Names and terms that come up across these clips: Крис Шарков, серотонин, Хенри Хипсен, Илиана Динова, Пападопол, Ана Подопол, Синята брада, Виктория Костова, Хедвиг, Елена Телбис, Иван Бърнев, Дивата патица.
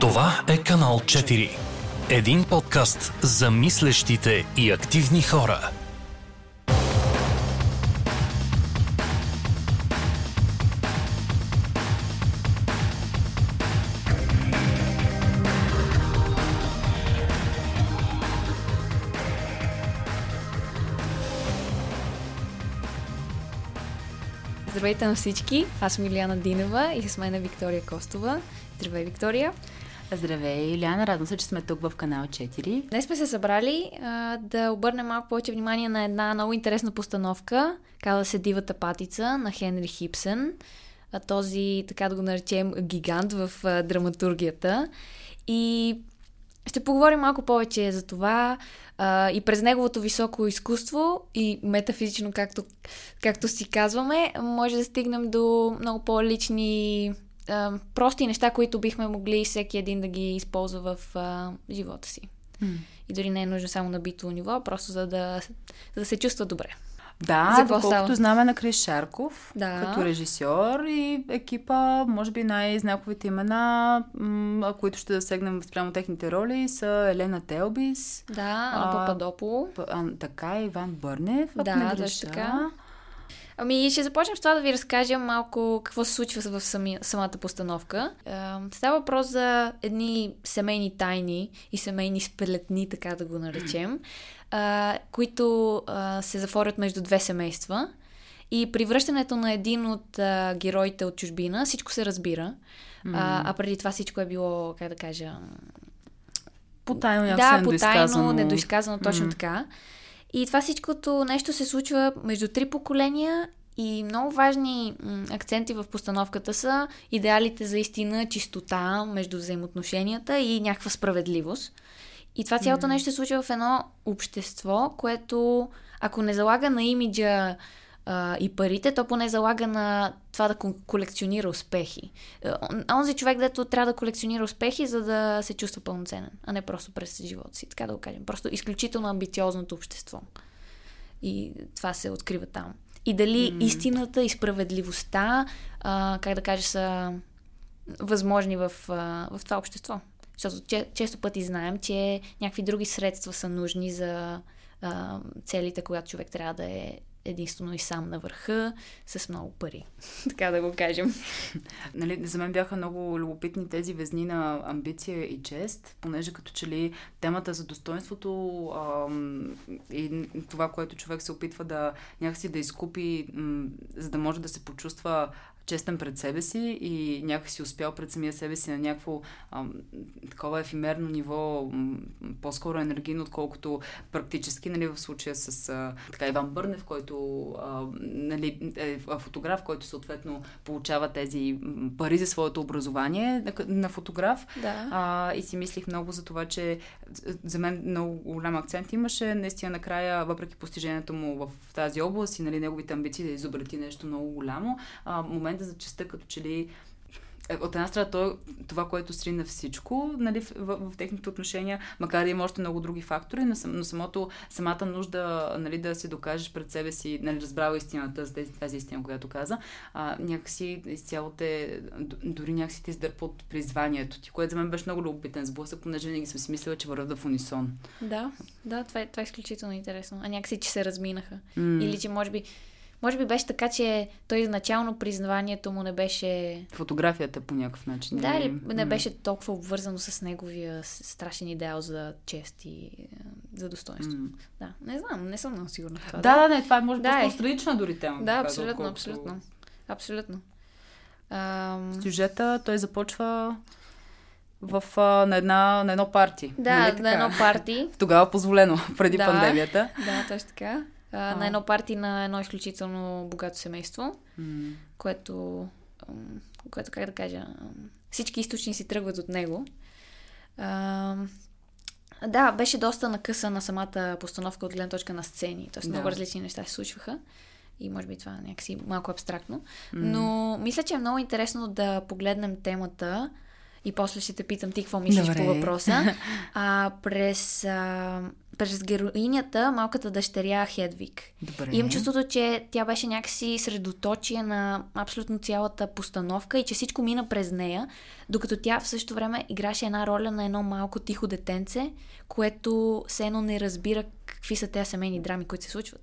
Това е канал 4. Един подкаст за мислещите и активни хора. Здравейте на всички! Аз съм Илиана Динова и с мен е Виктория Костова. Здравей, Виктория! Здравей, Илиана! Радвам се, че сме тук в канал 4. Днес сме се събрали да обърнем малко повече внимание на една много интересна постановка. Казва се Дивата патица на Хенри Хипсен. Този, така да го наречем, гигант в драматургията. И ще поговорим малко повече за това и през неговото високо изкуство и метафизично, както си казваме, може да стигнем до много по-лични прости неща, които бихме могли всеки един да ги използва в живота си. И дори не е нужно само на битово ниво, просто за да се чувства добре. Да, доколкото знаме на Крис Шарков, като режисьор и екипа, може би най-знаковите имена, които ще засегнем спрямо техните роли, са Елена Телбис. Да, Пападопол. Така, Иван Бърнев. Да, точно така. Ами ще започнем с това да ви разкажа малко какво се случва в самата постановка. Става въпрос за едни семейни тайни и семейни сплетни, така да го наречем, които се зафорят между две семейства. И при връщането на един от героите от чужбина всичко се разбира. А преди това всичко е било, как да кажа... Потайно, недоизказано, точно така. И това всичкото нещо се случва между три поколения и много важни акценти в постановката са идеалите за истина, чистота между взаимоотношенията и някаква справедливост. И това цялото нещо се случва в едно общество, което ако не залага на имиджа и парите, то поне залага на това да колекционира успехи. Онзи човек, дето трябва да колекционира успехи, за да се чувства пълноценен, а не просто през живота си, така да го кажем. Просто изключително амбициозното общество. И това се открива там. И дали истината и справедливостта, как да кажа, са възможни в това общество. Защото често пъти знаем, че някакви други средства са нужни за целите, когато човек трябва да е единствено и сам на върха, с много пари. Така да го кажем. За мен бяха много любопитни тези везни на амбиция и чест, понеже като че ли темата за достоинството и това, което човек се опитва да някакси да изкупи, за да може да се почувства честен пред себе си и някакси успял пред самия себе си на някакво такова ефимерно ниво, по-скоро енергийно, отколкото практически, нали, в случая с Иван Бърнев, който е фотограф, който съответно получава тези пари за своето образование на фотограф. Да. И си мислих много за това, че за мен много голям акцент имаше. Наистина накрая, въпреки постижението му в тази област и, нали, неговите амбиции да изобрети нещо много голямо, момент да зачиста, като че ли от една страна това, което срина всичко, нали, в техните отношения, макар да има още много други фактори, но самата нужда, нали, да се докажеш пред себе си, нали, разбрава истината, тази истина, която каза, някакси изцяло те, дори някакси те издърпа от призванието ти, което за мен беше много любопитен сблъсък, понеже винаги съм си мислила, че върват в унисон. Да, това е изключително интересно. А някакси, че се разминаха. Или че може би беше така, че той изначално призванието му не беше... Фотографията по някакъв начин. Да, или не беше толкова обвързано с неговия страшен идеал за чест и за достоинство. Да, не знам, не съм много сигурна в това. Да, това е може би по-странична дори тема. Да, абсолютно. Сюжета той започва... на едно парти. Да, на едно парти. Тогава позволено, преди пандемията. Да, точно така. На едно парти на едно изключително богато семейство, което, как да кажа, всички източници тръгват от него. Да, беше доста накъсана самата постановка от гледна точка на сцени, т.е. много различни неща се случваха и може би това е някакси малко абстрактно, но мисля, че е много интересно да погледнем темата и после ще те питам ти какво мислиш по въпроса. През през героинята, малката дъщеря Хедвиг. Добре. Имам чувството, че тя беше някакси средоточие на абсолютно цялата постановка и че всичко мина през нея, докато тя в същото време играше една роля на едно малко тихо детенце, което все едно не разбира какви са тези семейни драми, които се случват.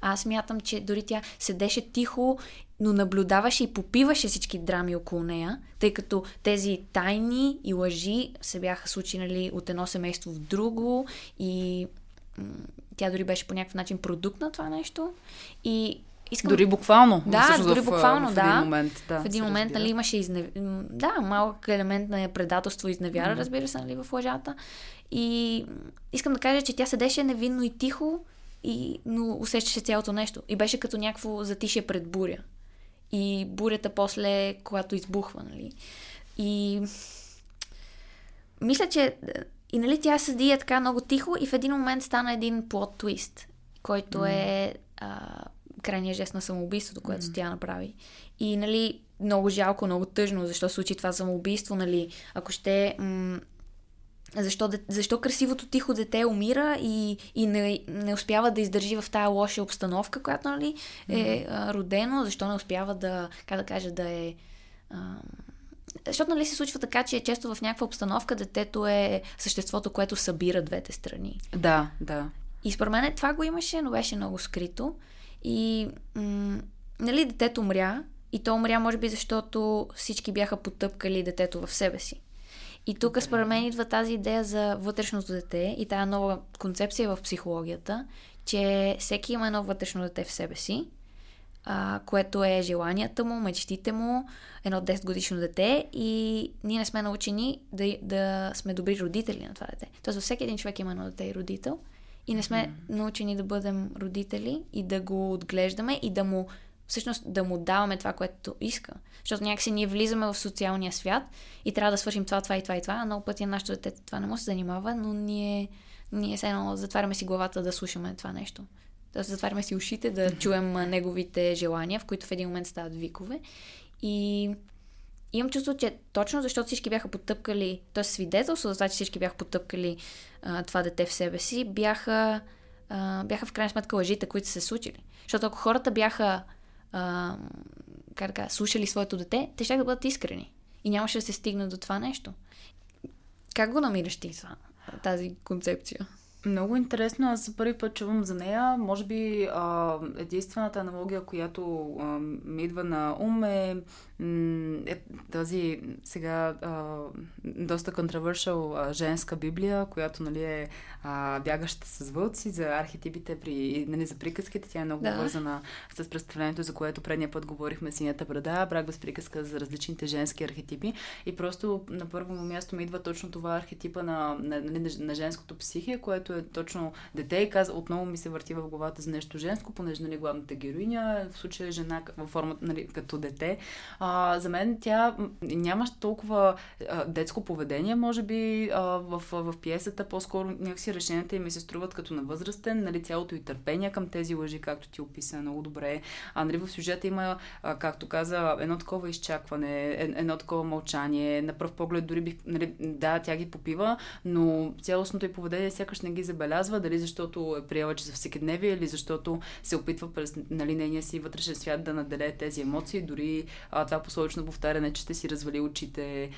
А аз мятам, че дори тя седеше тихо, но наблюдаваше и попиваше всички драми около нея, тъй като тези тайни и лъжи се бяха случили от едно семейство в друго и тя дори беше по някакъв начин продукт на това нещо. И искам... Дори буквално. Да, дори буквално, в един момент. Да, в един момент, нали, имаше малък елемент на предателство и изневяра, разбира се, нали, в лъжата. И искам да кажа, че тя седеше невинно и тихо, но усещаше цялото нещо. И беше като някакво затишие пред буря. И бурята после, когато избухва, нали. И мисля, че и нали тя седи така много тихо и в един момент стана един плот твист, който е крайния жест на самоубийството, което тя направи. И нали много жалко, много тъжно, защо случи това самоубийство, нали. Ако ще... Защо красивото тихо дете умира и не успява да издържи в тая лоша обстановка, която, нали, е родено, защо не успява да, как да кажа, да е... Защото, нали, се случва така, че често в някаква обстановка детето е съществото, което събира двете страни. Да, да. И според мен това го имаше, но беше много скрито. И, нали, детето умря, и то умря, може би, защото всички бяха потъпкали детето в себе си. И тук според мен идва тази идея за вътрешното дете и тая нова концепция в психологията, че всеки има едно вътрешно дете в себе си, което е желанията му, мечтите му, едно 10 годишно дете, и ние не сме научени да сме добри родители на това дете. Тоест всеки един човек има едно дете и родител и не сме научени да бъдем родители и да го отглеждаме и да му даваме това, което иска. Защото някакси ние влизаме в социалния свят и трябва да свършим това. А много пъти нашето дете това не му се занимава, но ние все едно затваряме си главата да слушаме това нещо. Тоест затваряме си ушите да чуем неговите желания, в които в един момент стават викове. И имам чувство, че точно защото всички бяха потъпкали, т.е. свидетелство за това, че всички бяха потъпкали това дете в себе си, бяха в крайна сметка лъжите, които се случили. Защото ако хората бяха слушали своето дете, те ще да бъдат искрени. И нямаше да се стигне до това нещо. Как го намираш ти тази концепция? Много интересно. Аз за първи път чувам за нея. Може би единствената аналогия, която ми идва на ум е тази сега доста контравършъл женска Библия, която, нали, е бягаща с вълци, за архетипите, нали, за приказките. Тя е много вързана с представлението, за което предния път говорихме, Синята брада, брак без приказка, за различните женски архетипи. И просто на първо място ми идва точно това архетипа на женското психия, което е точно дете, и отново ми се върти в главата за нещо женско, понеже, нали, главната героиня в случая е жена във формата, нали, като дете. За мен тя нямаше толкова детско поведение, може би, в пиесата, по-скоро някакси решенията им се струват като на възрастен, нали, цялото и търпение към тези лъжи, както ти описа много добре. Нали, в сюжета има, както каза, едно такова изчакване, едно такова мълчание, на пръв поглед дори нали, да, тя ги попива, но цялостното ѝ поведение сякаш не ги забелязва, дали защото е приела, че за всекидневие, или защото се опитва през, нали, нейния си вътрешен свят да наделее тези емоции, дори това пословично повтаряне, че ще си развали очите,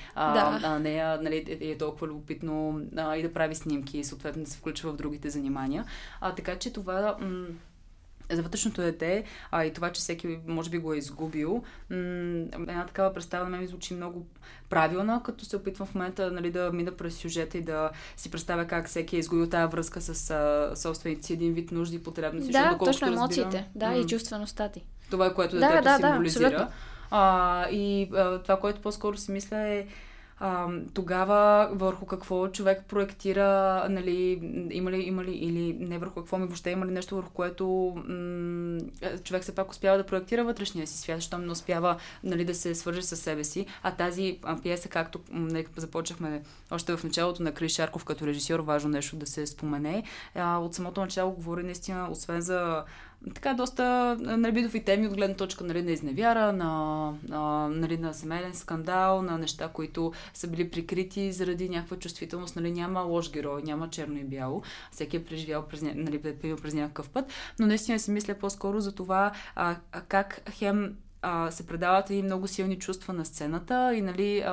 нея, нали, е толкова любопитно и да прави снимки и съответно да се включва в другите занимания. Така че това... За вътрешното дете и това, че всеки може би го е изгубил, една такава представа на мен ми звучи много правилна, като се опитвам в момента, нали, да мина през сюжета и да си представя как всеки е изгубил тая връзка с собствените си един вид нужди и потребности. Да, точно емоциите, и чувствеността ти. Това е, което детето символизира. Да, това, което по-скоро си мисля е тогава върху какво човек проектира, нали, има ли или не върху какво, ми въобще има ли нещо, върху което човек все пак успява да проектира вътрешния си свят, защото не успява, нали, да се свържи със себе си. А тази пиеса, както започнахме още в началото, на Крис Шарков като режисьор, важно нещо да се спомене. От самото начало говори наистина, освен за така доста бидови теми от гледна точка на изневяра, на семейен скандал, на неща, които са били прикрити заради някаква чувствителност. Няма лош герой, няма черно и бяло. Всеки е преживял през някакъв път. Но наистина се мисля по-скоро за това как хем се предават и много силни чувства на сцената и нали,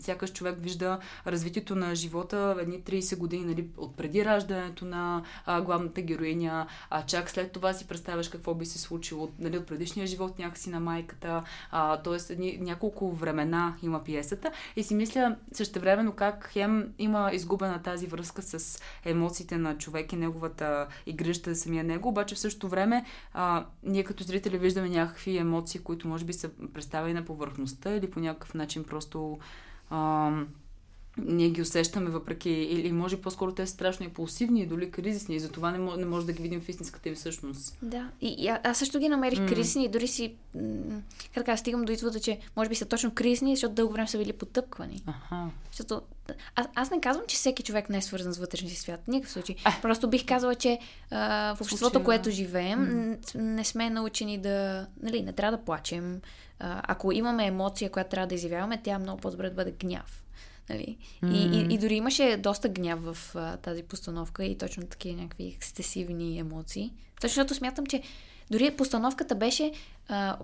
сякаш човек вижда развитието на живота в едни 30 години, нали, от преди раждането на главната героиня, чак след това си представяш какво би се случило, нали, от предишния живот някакси на майката, т.е. няколко времена има пиесата и си мисля същевременно как хем има изгубена тази връзка с емоциите на човек и неговата и грижата за самия него, обаче в същото време ние като зрители виждаме някакви емоции, които може би са представени на повърхността или по някакъв начин просто ние ги усещаме въпреки, или може по-скоро те са страшно импулсивни и дори кризисни и затова не може да ги видим в истинската им всъщност. Да, и аз също ги намерих кризисни и дори си стигам до извода, че може би са точно кризисни, защото дълго време са били потъпквани. Аха. Защото аз не казвам, че всеки човек не е свързан с вътрешния свят. Никакъв случай. Просто бих казала, че в обществото, което живеем, не сме научени да... Нали, не трябва да плачем. Ако имаме емоция, която трябва да изявяваме, тя много по-добре да бъде гняв. Нали? И дори имаше доста гняв в тази постановка и точно такива някакви екстесивни емоции. Точно защото смятам, че дори постановката беше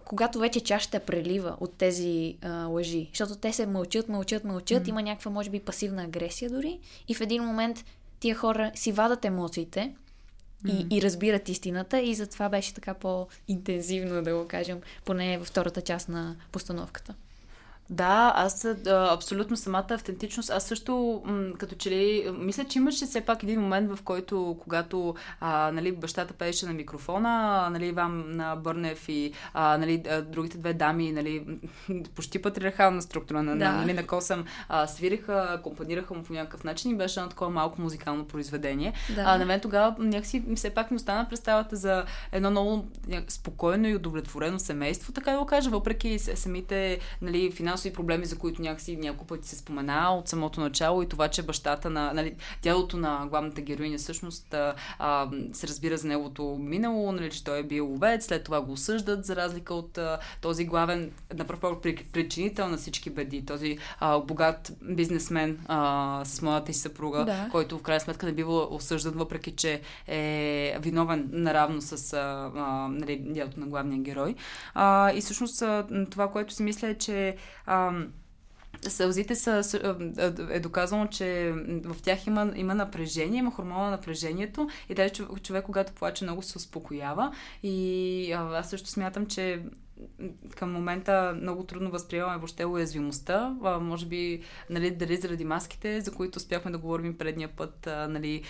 когато вече чашата прелива от тези лъжи. Защото те се мълчат, има някаква, може би, пасивна агресия дори. И в един момент тия хора си вадат емоциите и разбират истината и затова беше така по-интензивно, да го кажем, поне във втората част на постановката. Да, аз абсолютно самата автентичност. Аз също като че ли... Мисля, че имаше все пак един момент, в който когато нали, бащата пееше на микрофона, нали, Иван Бърнев и нали, другите две дами, нали, почти патриархална структура нали, на косъм свириха, акомпанираха му по някакъв начин и беше едно такова малко музикално произведение. Да. На мен тогава някакси все пак ми остана представата за едно много спокойно и удовлетворено семейство, така да го кажа, въпреки самите нали, финансови и проблеми, за които някакси няколко пъти се спомена от самото начало и това, че бащата на нали, тялото на главната героиня всъщност се разбира за неговото минало, нали, че той е бил овец, след това го осъждат за разлика от този главен причинител на всички беди, този богат бизнесмен с младата си съпруга, който в крайна сметка не бива осъждан, въпреки че е виновен наравно с нали, тялото на главния герой. И всъщност това, което си мисля е, че сълзите е доказано, че в тях има напрежение, има хормона на напрежението и даже човек, когато плаче, много се успокоява и аз също смятам, че към момента много трудно възприемаме въобще уязвимостта. Може би, нали, дали заради маските, за които успяхме да говорим предния път, нали,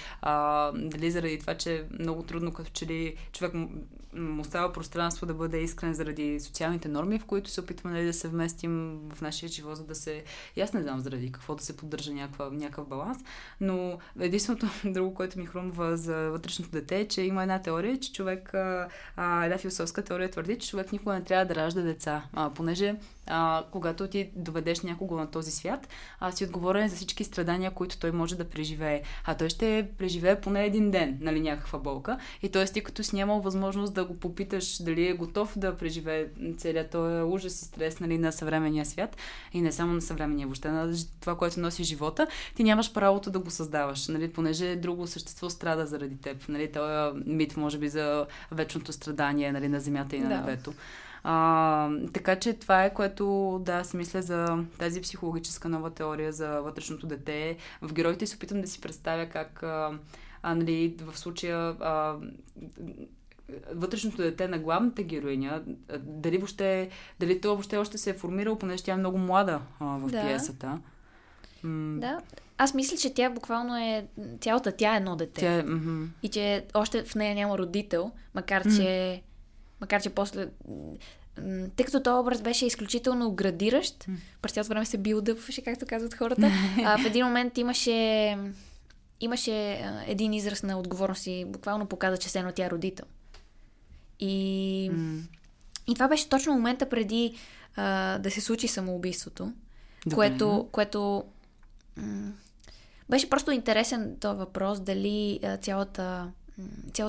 дали заради това, че много трудно, като че ли човек му остава пространство да бъде искрен заради социалните норми, в които се опитваме, нали, да се вместим в нашия живот, за да се... И аз не знам заради какво да се поддържа някакъв баланс, но единственото друго, което ми хрумва за вътрешното дете е, че има една теория, че човек... една философска теория твърди, че човек никога не трябва да ражда деца, понеже когато ти доведеш някого на този свят, си отговорен за всички страдания, които той може да преживее. Той ще преживее поне един ден, нали, някаква болка. И т.е. ти като си нямал възможност да го попиташ дали е готов да преживее целият този ужас и стрес, нали, на съвременния свят и не само на съвременния, въобще на това, което носи живота, ти нямаш правото да го създаваш, нали, понеже друго същество страда заради теб. Нали, този мит, може би, за вечното страдание, нали, на земята и на небето. Така че това е, което си мисля за тази психологическа нова теория за вътрешното дете. В героите се опитам да си представя как нали, в случая вътрешното дете на главната героиня, дали то въобще още се е формирало, понеже тя е много млада в пиесата. Да. Аз мисля, че тя буквално е... Цялата тя е едно дете. И че още в нея няма родител, макар че после... Тъй като този образ беше изключително градиращ, през цялото време се билдъпваше, както казват хората, в един момент имаше един израз на отговорност и буквално показа, че сено тя е родител. И това беше точно момента преди да се случи самоубийството, което беше просто интересен този въпрос, дали цялата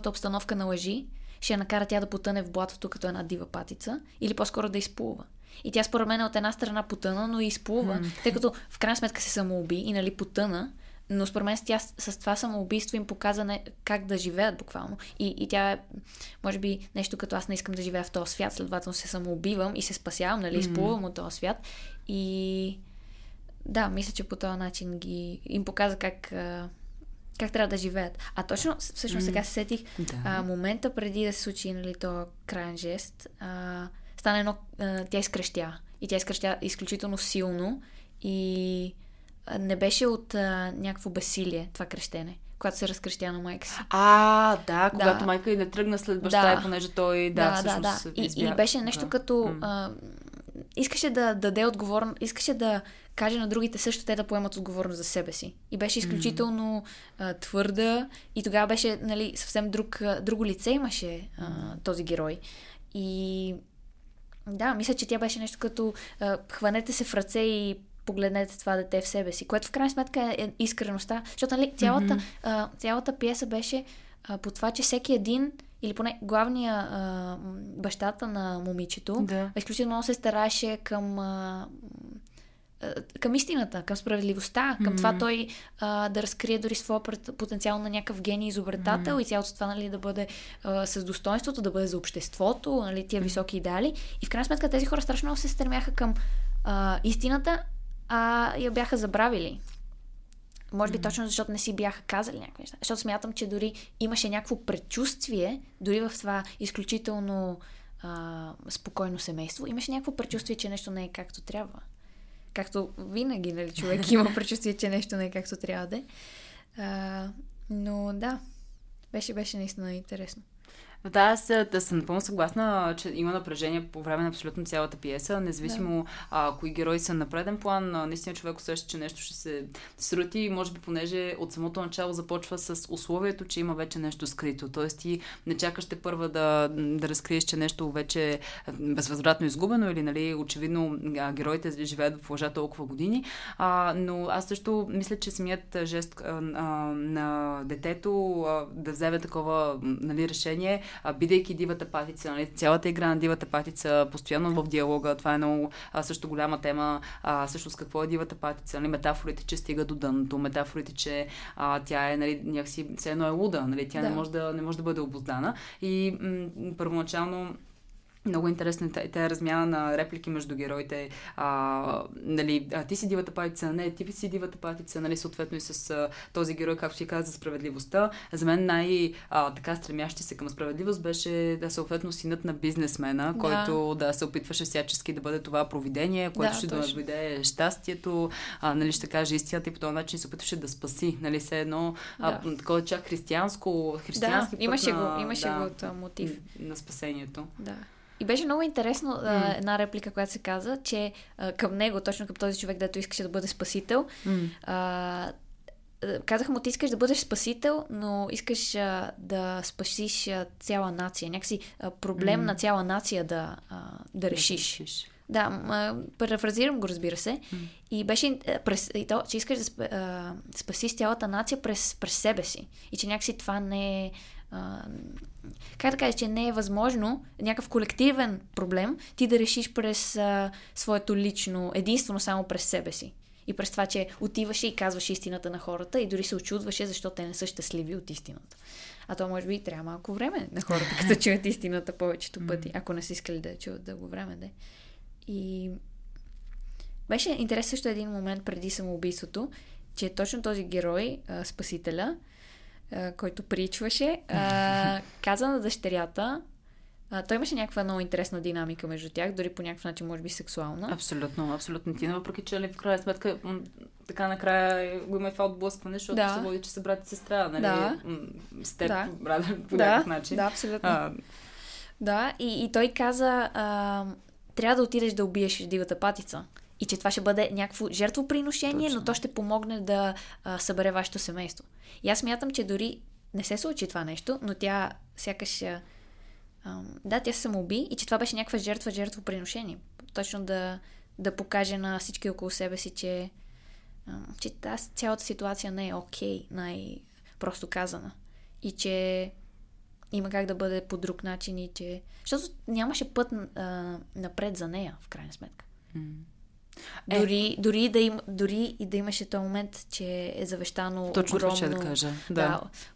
обстановка на лъжи ще я накара тя да потъне в блатото като една дива патица или по-скоро да изплува. И тя според мен от една страна потъна, но и изплува, тъй като в крайна сметка се самоуби и нали потъна, но според мен тя с това самоубийство им показа как да живеят буквално. И тя е, може би, нещо като аз не искам да живея в този свят, следователно се самоубивам и се спасявам, нали, изплувам от този свят. И да, мисля, че по този начин им показа как трябва да живеят. А точно, всъщност сега се сетих момента преди да се случи, нали, този крайен жест, стана едно, тя изкрещя. И тя изкрещя изключително силно и не беше от някакво безсилие това крещене, когато се разкрещя на майка си. Да, когато майка и не тръгна след баща, и понеже той всъщност се избяга. И беше нещо като искаше да даде отговорност, искаше да каже на другите също те да поемат отговорност за себе си. И беше изключително твърда и тогава беше, нали, съвсем друго лице имаше този герой. И да, мисля, че тя беше нещо като хванете се в ръце и погледнете това дете в себе си, което в крайна сметка е искреността, защото, нали, цялата пиеса беше по това, че всеки един, или поне главния бащата на момичето, изключително много се стараше към истината, към справедливостта, към това той да разкрие дори своя потенциал на някакъв гений изобретател и цялото това, нали, да бъде с достоинството, да бъде за обществото, нали, тия високи идеали. И в крайна сметка тези хора страшно много се стремяха към истината, а я бяха забравили. Може би точно защото не си бяха казали някакви неща. Защото смятам, че дори имаше някакво предчувствие, дори в това изключително спокойно семейство, имаше някакво предчувствие, че нещо не е както трябва. Както винаги, нали, човек има предчувствие, че нещо не е както трябва да е. Но да, беше наистина интересно. Да, аз съм напълно съгласна, че има напрежение по време на абсолютно цялата пиеса, независимо кои герои са на преден план, наистина човек усеща, че нещо ще се срути и може би понеже от самото начало започва с условието, че има вече нещо скрито. Тоест ти не чакаш те първа да разкриеш, че нещо вече безвъзвратно изгубено или, нали, очевидно героите живеят в лъжа толкова години, но аз също мисля, че самият жест на детето да вземе такова, нали, решение, бидейки дивата патица, нали, цялата игра на дивата патица, постоянно в диалога, това е много също голяма тема, също с какво е дивата патица, нали, метафорите, че стига до дъното, метафорите, че тя е, нали, някакси все едно е луда, нали, тя не може да бъде обуздана и първоначално много интересна тая размяна на реплики между героите. Нали, ти си дивата патица, не, ти си дивата патица, нали, съответно и с този герой, както си каза, за справедливостта. За мен най-така стремящи се към справедливост беше, да, съответно, синът на бизнесмена, който да се опитваше всячески да бъде това провидение, което ще доведе щастието, нали, ще каже истината и по този начин се опитваше да спаси, нали, все едно такова чак християнски път имаше го от мотив на спасението. Да. И беше много интересно една реплика, която се каза, че към него, точно към този човек, дето искаше да бъде спасител, казаха му, ти искаш да бъдеш спасител, но искаш да спасиш цяла нация. Някакси проблем на цяла нация да решиш. Да, парафразирам го, разбира се. И беше че искаш да спасиш цялата нация през себе си. И че някакси това не е... как да кажеш, че не е възможно някакъв колективен проблем ти да решиш през своето лично, единствено само през себе си. И през това, че отиваше и казваше истината на хората и дори се очудваше, защо те не са щастливи от истината. А то може би трябва малко време на хората, като чуят истината повечето пъти, ако не са искали да чуят дълго време. Да. И беше интересен също един момент преди самоубийството, че точно този герой, спасителя, който причваше, каза на дъщерята, той имаше някаква много интересна динамика между тях, дори по някакъв начин, може би, сексуална. Абсолютно. Ти, въпреки че, в крайна сметка, така накрая го има това отблъскване, защото се води, че са брат и сестра, нали? С теб, брат, по някакъв начин. Да, абсолютно. Да, и той каза, трябва да отидеш да убиеш дивата патица. И че това ще бъде някакво жертвоприношение, но то ще помогне да събере вашето семейство. И аз мятам, че дори не се случи това нещо, но тя сякаш... тя се самоуби и че това беше някаква жертвоприношение. Точно да покаже на всички около себе си, че тази цялата ситуация не е окей, най-просто казана. И че има как да бъде по друг начин и че... Защото нямаше път напред за нея, в крайна сметка. Mm. Дори и да имаше този момент, че е завещано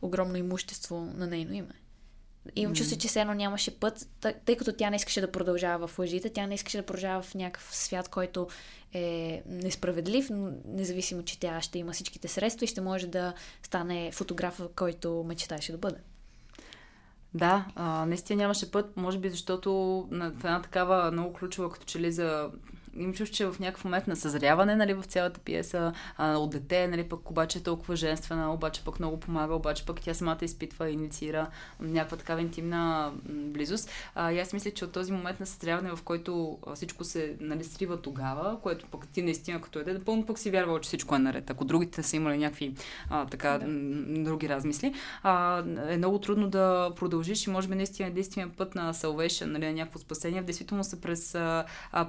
огромно имущество на нейно име. Имам чувство, че все едно нямаше път, тъй като тя не искаше да продължава в лъжите, тя не искаше да продължава в някакъв свят, който е несправедлив, но независимо, че тя ще има всичките средства и ще може да стане фотографа, който мечтаеше да бъде. Да, наистина нямаше път, може би защото в една такава много ключова, като че ли за... Им чуш, че в някакъв момент на съзряване, нали, в цялата пиеса от дете, нали, пък обаче е толкова женствена, обаче пък много помага, обаче пък тя самата изпитва и инициира някаква такава интимна близост. И аз мисля, че от този момент на съзряване, в който всичко се, нали, срива тогава, което пък ти наистина като еде, напълно пък си вярвала, че всичко е наред. Ако другите са имали някакви други размисли, е много трудно да продължиш и може би наистина единствения път на salvation, нали, на някакво спасение, в действителност са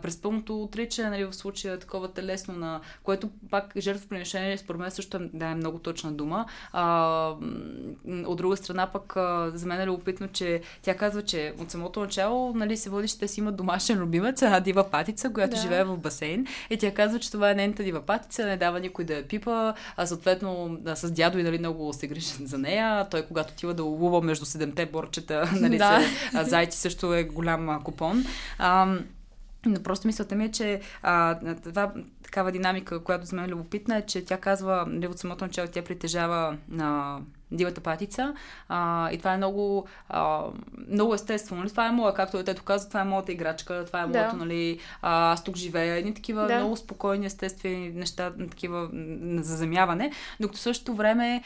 през пълното рече, нали, в случая такова телесно, на което пак жертвоприношение според мен също е много точна дума. От друга страна пък за мен е любопитно, че тя казва, че от самото начало, нали, се води, че те си имат домашен любимец, една дива патица, която живее в басейн, и тя казва, че това е нейната дива патица, не дава никой да я пипа, а съответно с дядо и, нали, много се грижат за нея. Той, когато отива да лува между седемте борчета, нали, зайци, също е голям купон. Но просто мисълта ми е, че такава динамика, която за мен е любопитна, е, че тя казва, от самото начало тя притежава дивата патица, и това е много, много естествено. Нали? Това е моя, както детето казва, това е моята играчка, това е моето, нали, аз тук живея. Едни такива много спокойни, естествени неща, такива за замяване. Докато в същото време,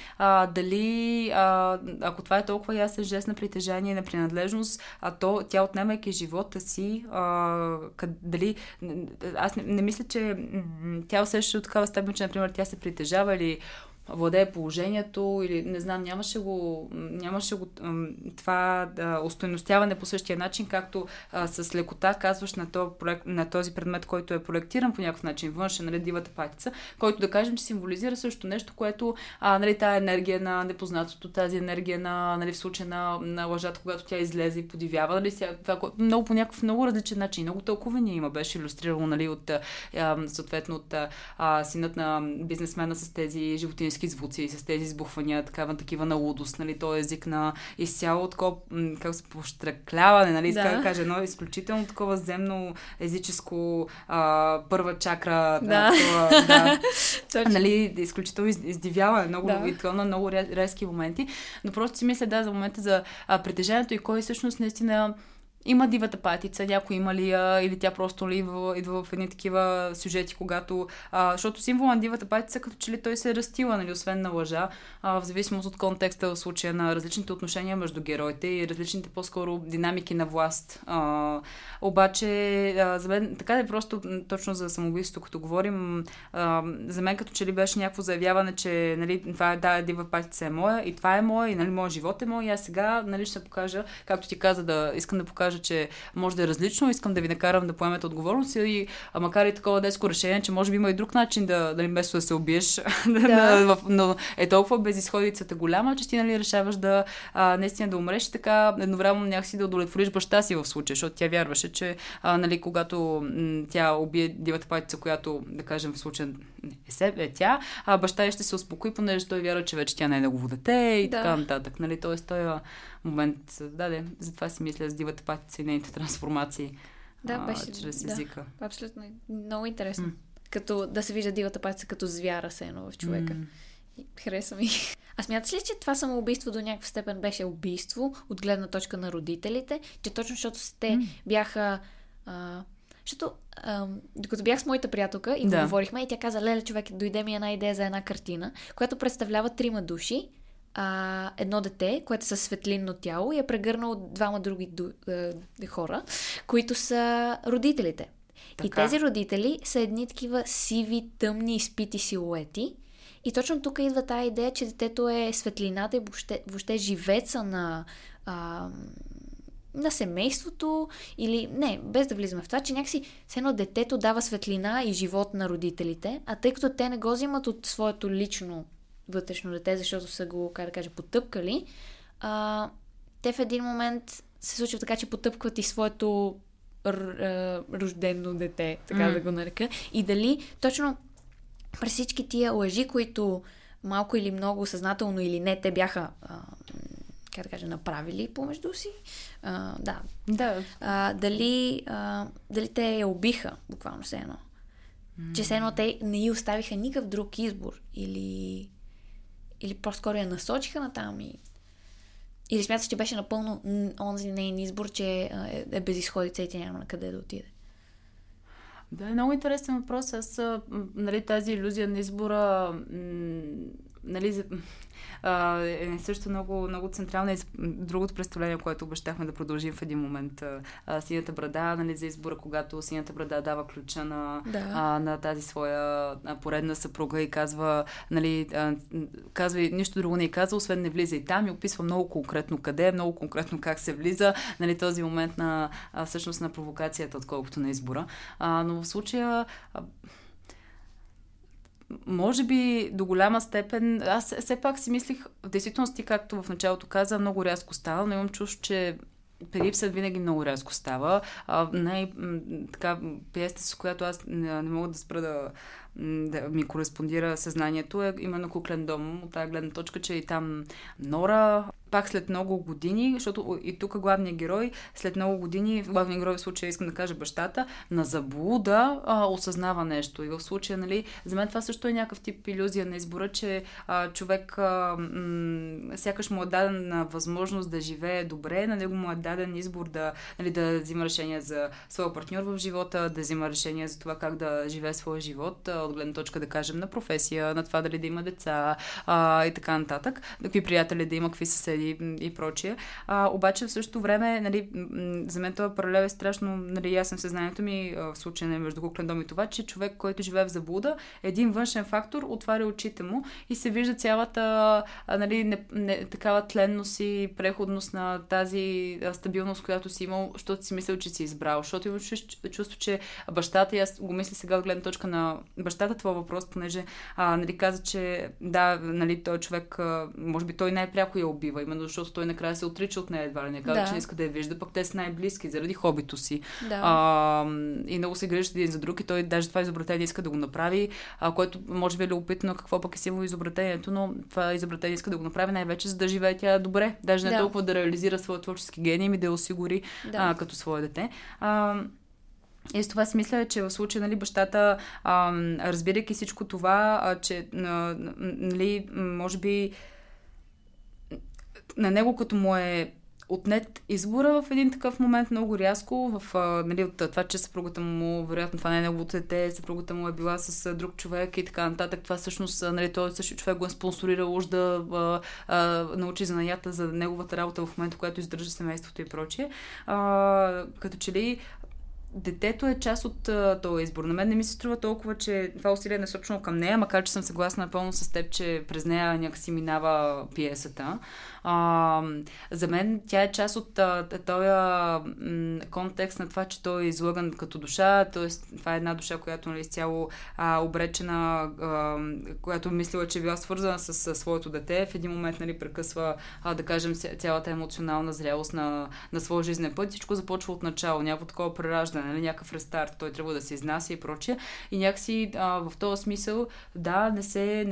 ако това е толкова ясен жест на притежание и на принадлежност, то тя, отнемайки живота си, аз не мисля, че тя усеща от такава степен, че, например, тя се притежава или владее положението, или не знам, нямаше го това устойностяване по същия начин, както с лекота казваш на този предмет, който е проектиран по някакъв начин външен, нали, дивата патица, който да кажем, че символизира също нещо, което, нали, тая енергия на непознатото, тази енергия на, нали, в случая на лъжата, когато тя излезе и подивява, нали, много по някакъв много различен начин, много тълкувания има, беше илюстрирано, нали, съответно от синът на бизнесмена с тези животински звуци, с тези избухвания, такива на лудост, нали, този език на изцяло такова, как се пощракляване, нали, да кажа, едно изключително такова земно езическо първа чакра, нали, изключително издивяване, много на много резки моменти, но просто си мисля, за момента за притежанието и кой всъщност наистина има дивата патица, някой има ли я, или тя просто ли идва в едни такива сюжети, когато... защото символ на дивата патица, като че ли той се е растила, нали, освен на лъжа, в зависимост от контекста, в случая на различните отношения между героите и различните по-скоро динамики на власт. Обаче, за мен, така да е просто точно за самоубийството, като говорим, за мен като че ли беше някакво заявяване, че, нали, това дива патица е моя, и това е моя, и, нали, моят живот е мой, и аз сега, нали, ще покажа, както ти каза, искам да покажа, че може да е различно, искам да ви накарам да поемете отговорност, и макар и такова детско решение, че може би има и друг начин да вместо да се убиеш, но е толкова безизходицата голяма, че ти, нали, решаваш да наистина да умреш и така едновременно някакси да удовлетвориш баща си в случая, защото тя вярваше, че, нали, когато тя убие дивата патица, която, да кажем, в случая тя, баща ѝ ще се успокои, понеже той вярва, че вече тя не е негово дете и така нататък, нали, т.е. той момент, затова си мисля с дивата патица и нейните трансформации чрез езика. Абсолютно. Много интересно. Като да се вижда дивата патица като звяра се едно в човека. Хареса ми. А смяташ ли, че това самоубийство до някаква степен беше убийство от гледна точка на родителите, че точно защото те бяха... Защото, докато бях с моята приятелка и говорихме, и тя каза, леле, човек, дойде ми една идея за една картина, която представлява трима души, едно дете, което със светлинно тяло, и е прегърнало двама други хора, които са родителите. Така. И тези родители са едни такива сиви, тъмни, изпити силуети. И точно тук идва тая идея, че детето е светлината и въобще живеца на семейството, или... Не, без да влизаме в това, че някакси все едно детето дава светлина и живот на родителите, а тъй като те не го взимат от своето лично вътрешно дете, защото са го, как да кажа, потъпкали, те в един момент се случва така, че потъпкват и своето рождено дете, така да го нарека. И дали точно през всички тия лъжи, които малко или много, съзнателно или не, те бяха, как да кажа, направили помежду си. Дали те я убиха, буквално все едно. Че все едно те не ѝ оставиха никакъв друг избор. Или по-скоро я насочиха натам и... Или смяташ, че беше напълно онзи нейн избор, че е безизходица и те няма на къде да отиде. Да, е много интересен въпрос. Аз, нали, тази илюзия на избора, нали, е също много, много централна. Другото представление, което обещахме да продължим в един момент. Синята брада, нали, за избора, когато синята брада дава ключа на тази своя поредна съпруга и казва, нали, казва и нищо друго не ѝ казва, освен не влиза и там, и описва много конкретно къде, много конкретно как се влиза, нали, този момент на всъщност на провокацията, отколкото на избора. Но в случая... Може би до голяма степен... Аз все пак си мислих, в действителност ти, както в началото каза, много рязко става, но имам чувство, че Перипсът винаги много рязко става. Така пиеста, с която аз не мога да спра да ми кореспондира съзнанието, е именно Куклен дом, от тази гледна точка, че и там Нора, пак след много години, защото и тук главният герой, след много години, главният герой в случая, искам да кажа бащата, на заблуда осъзнава нещо. И в случая, нали, за мен това също е някакъв тип илюзия на избора, че човек сякаш му е дадена възможност да живее добре, на него му е даден избор да, нали, да взима решение за своя партньор в живота, да взима решение за това как да живее своя живот, от гледна точка, да кажем, на професия, на това дали да има деца и така нататък, какви приятели да има, какви съседи и прочие. Обаче в същото време, нали, за мен това паралел е страшно, нали, ясен в съзнанието ми, в случая между Куклен дом и това, че човек, който живее в заблуда, един външен фактор отваря очите му и се вижда цялата, нали, такава тленност и преходност на тази стабилност, която си имал, защото си мислил, че си избрал. Защото имам чувство, че бащата, и аз го мисля сега от гледна точка на бащата, това въпрос, понеже нали, каза, че да, нали, той човек, може би той най-пряко я убива, именно защото той накрая се отрича от нея едва ли не, казва, че не иска да я вижда, пък те са най-близки заради хобито си. Да. И много се грижат един за друг и той даже това изобретение иска да го направи, което може би е любопитно какво пък е символ изобретението, но това изобретение иска да го направи най-вече, за да живее тя добре, даже не толкова да реализира своя творчески гений, ми да я осигури като свое дете. И с това си мисля, че в случая, нали, бащата, разбирайки всичко това, че, нали, може би на него като му е отнет избора в един такъв момент много рязко, нали, от това, че съпругата му, вероятно това не е неговото дете, съпругата му е била с друг човек и така нататък. Това всъщност, нали, той също човек го е спонсорирал уж да научи занаята за неговата работа в момента, когато издържа семейството и прочие. Като че ли детето е част от този избор. На мен не ми се струва толкова, че това усилие е насочено към нея, макар че съм съгласна напълно с теб, че през нея някакси минава пиесата. За мен тя е част от този контекст на това, че той е излъган като душа, т.е. това е една душа, която е изцяло обречена, която мислила, че била свързана с своето дете. В един момент, нали, прекъсва, да кажем, цялата емоционална зрялост на своя жизнен път. Всичко започва от начало. Някакво такова прераждане, нали, някакъв рестарт. Той трябва да се изнася и прочее. И някакси в този смисъл, да, не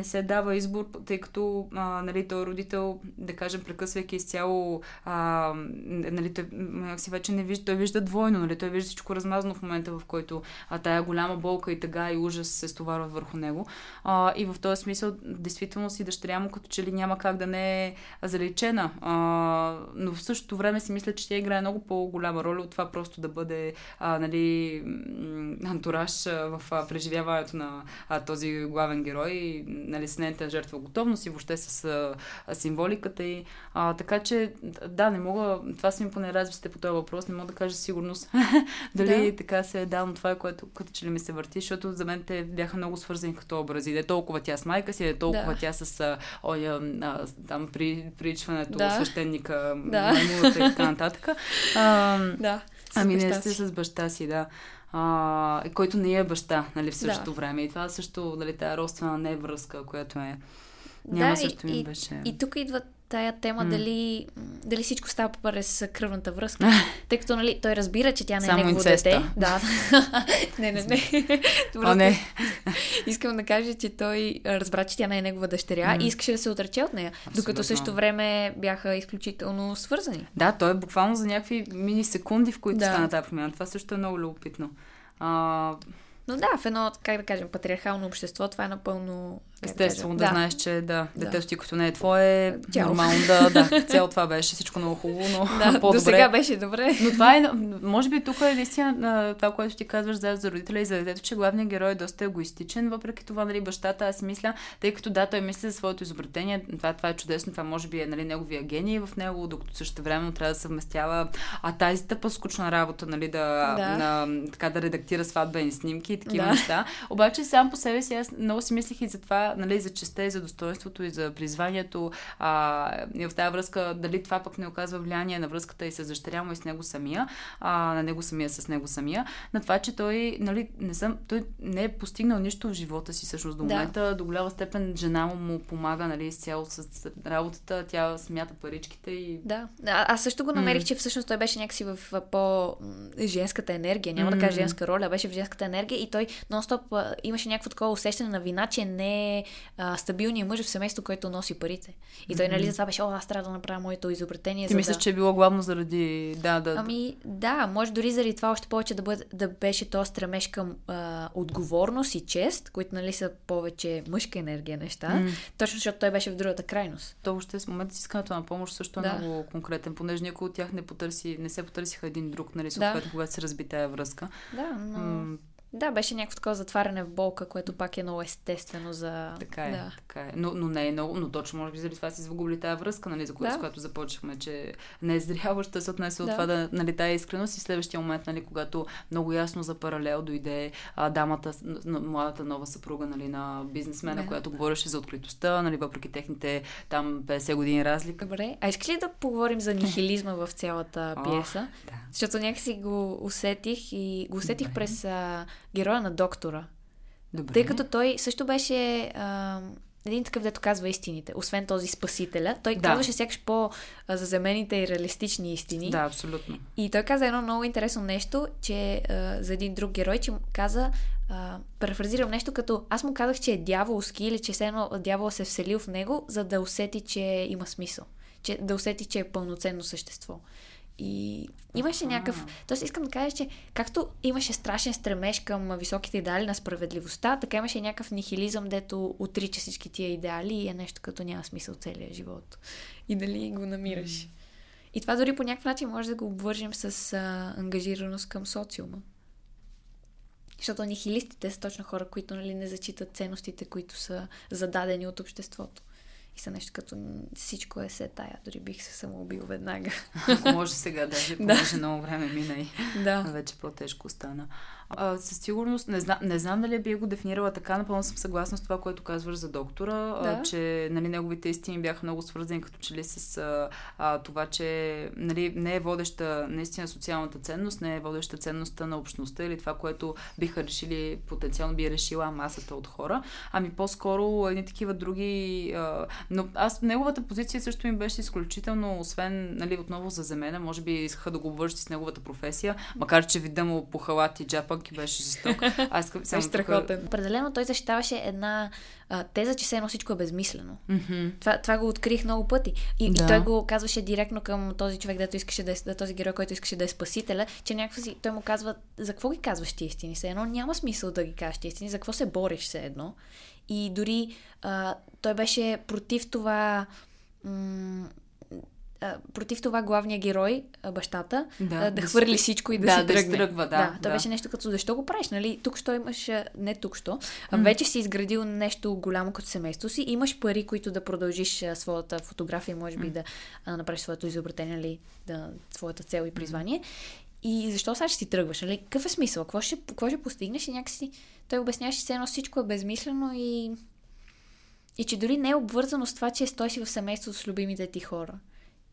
се дава избор, тъй като, нали, той родител, да кажем, прекъсвайки изцяло, нали, вече не вижда, той вижда двойно, нали, той вижда всичко размазано в момента, в който тая голяма болка и тъга и ужас се стоварват върху него. И в този смисъл, действително си дъщеря му, като че ли няма как да не е заличена. Но в същото време си мисля, че тя играе много по-голяма роля от това просто да бъде, нали, антураж в преживяването на този главен герой, нали, с нейната жертва готовност и въобще с символиката и така че, да, не мога, това си ми поне различите по този въпрос, не мога да кажа сигурност дали така се е дално това, което като че ли ми се върти, защото за мен те бяха много свързани като образи. Не толкова тя с майка си, не толкова тя с там причването, свещеника, маймуната и така нататък. Ами не сте с баща си, да. Който не е баща, нали, в същото време. И това също, дали, тая родствена не е връзка, която е. Няма също ми беше. И тук идват тая тема, дали всичко става през кръвната връзка. Тъй като, нали, той разбира, че тя не е негово дете. Да. Не. Искам да кажа, че той разбра, че тя не е негова дъщеря и искаше да се отрече от нея. Абсолютно. Докато също време бяха изключително свързани. Да, той е буквално за някакви мини-секунди, в които стана тази промяна. Това също е много любопитно. Но да, в едно, как да кажем, патриархално общество, това е напълно... Естествено, да знаеш, че детето ти, като не е твое, нормално да. Цел това беше всичко много хубаво, но по-добре. До сега беше добре. Но това е, може би тук е наистина това, което ти казваш за родителя и за детето, че главният герой е доста егоистичен, въпреки това, нали, бащата, аз мисля, тъй като да, той мисли за своето изобретение, това е чудесно, това може би е, нали, неговия гений в него, докато същевременно трябва да съвместява тази тъпа скучна работа, нали, да редактира сватбени снимки и такива неща. Обаче сам по себе си аз много си мислих и за това, нали, за честта и за достоинството и за призванието, и в тази връзка дали това пък не оказва влияние на връзката и с дъщеря му и с него самия, на него самия с него самия, на това, че той, нали, той не е постигнал нищо в живота си всъщност до момента. До голяма степен жена му помага, нали, изцяло с работата, тя смята паричките и... Да, аз също го намерих, че всъщност той беше някакси в по-женската енергия, няма да кажа женска роля, беше в женската енергия и той нон-стоп имаше някакво такова усещане на вина, че не стабилният мъж в семейство, който носи парите. И той, нали, за това беше, аз трябва да направя моето изобретение. Ти мислиш, че е било главно заради... Ами, да, може дори заради това още повече да беше то стремеж към отговорност и чест, които, нали, са повече мъжка енергия неща, точно защото той беше в другата крайност. То още с момента с искането на помощ също е много конкретен, понеже никой от тях не се потърсиха един друг, нали, съответно, когато се разби тая връзка. Да, но... Да, беше някакво такова затваряне в болка, което пак е много естествено за... Така е. Но не е много, но точно може би заради това си загубили тая връзка, нали, за която започнахме, че не е зрява, ще се отнесе от това да налетая искреност и в следващия момент, нали, когато много ясно за паралел дойде дамата, младата нова съпруга, нали, на бизнесмена, която говореше за откритостта, нали, въпреки техните там 50 години разлика. Добре, а искаш ли да поговорим за нихилизма в цялата пиеса? Да. Защото някакси го усетих и го усетих през героя на доктора. Добре. Тъй като той също беше един такъв, дето казва истините. Освен този спасителя, той казваше сякаш по-заземените и реалистични истини. Да, абсолютно. И той каза едно много интересно нещо, че за един друг герой, че каза, парафразирам нещо като, аз му казах, че е дяволски или че все едно дявол се вселил в него, за да усети, че има смисъл. Че, да усети, че е пълноценно същество. И имаше някакъв... Тоест искам да кажа, че както имаше страшен стремеж към високите идеали на справедливостта, така имаше някакъв нихилизъм, дето отрича всички тия идеали и е нещо, като няма смисъл целия живот. И дали го намираш. И това дори по някакъв начин може да го обвържем с ангажираност към социума. Защото нихилистите са точно хора, които, нали, не зачитат ценностите, които са зададени от обществото. И са нещо като всичко е се тая. Дори бих се самоубил веднага. Ако може сега, даже понеже много време мина и вече по-тежко стана. Със сигурност, не знам дали би го дефинирала така, напълно съм съгласна с това, което казваш за доктора, че, нали, неговите истини бяха много свързани като че ли с това, че, нали, не е водеща наистина социалната ценност, не е водеща ценността на общността или това, което биха решили, потенциално би решила масата от хора, ами по-скоро едни такива други... Но аз, неговата позиция също ми беше изключително, освен, нали, отново за земена, може би искаха да го обвържат с неговата професия, макар че вида му по халат и джапанки беше жесток. Беше страхотен. Определено той защитаваше една теза, че все едно всичко е безмислено. Това го открих много пъти. И той го казваше директно към този човек, дето искаше да е този герой, който искаше да е спасителя, че някакво си, той му казва, за какво ги казваш ти истини? Все едно няма смисъл да ги кажеш ти истини, за какво се бориш все едно? И дори той беше против това, против това главния герой, бащата, да хвърли всичко и да се тръгне. Той беше нещо като, защо го правиш, нали? Тук-що имаш, не тук-що, вече си изградил нещо голямо като семейство си, имаш пари, които да продължиш своята фотография, може би да направиш своето изобретение, нали, своята цел и призвание. И защо сега ще си тръгваш? Нали? Какъв е смисъл? Какво ще постигнеш? И някакси той обясняваше, все едно всичко е безмислено и че дори не е обвързано с това, че той си в семейството с любимите ти хора.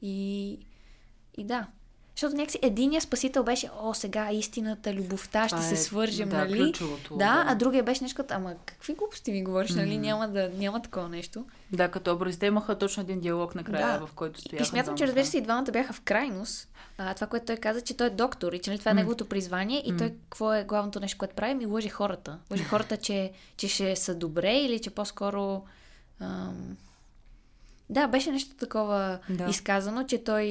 И да. Защото някакси единия спасител беше, сега истината, любовта, ще се свържем, нали? Ключовото, а другия беше нещо като, ама какви глупости ми говориш, нали? Няма такова нещо. Да, като образите имаха точно един диалог накрая, в който стояха. И смятам, че разбира се, и двамата бяха в крайност. Това, което той каза, че той е доктор и че това е неговото призвание и той какво е главното нещо, което прави, ми лъже хората. Лъже хората, че ще са добре или че по-скоро... Да, беше нещо такова изказано, че той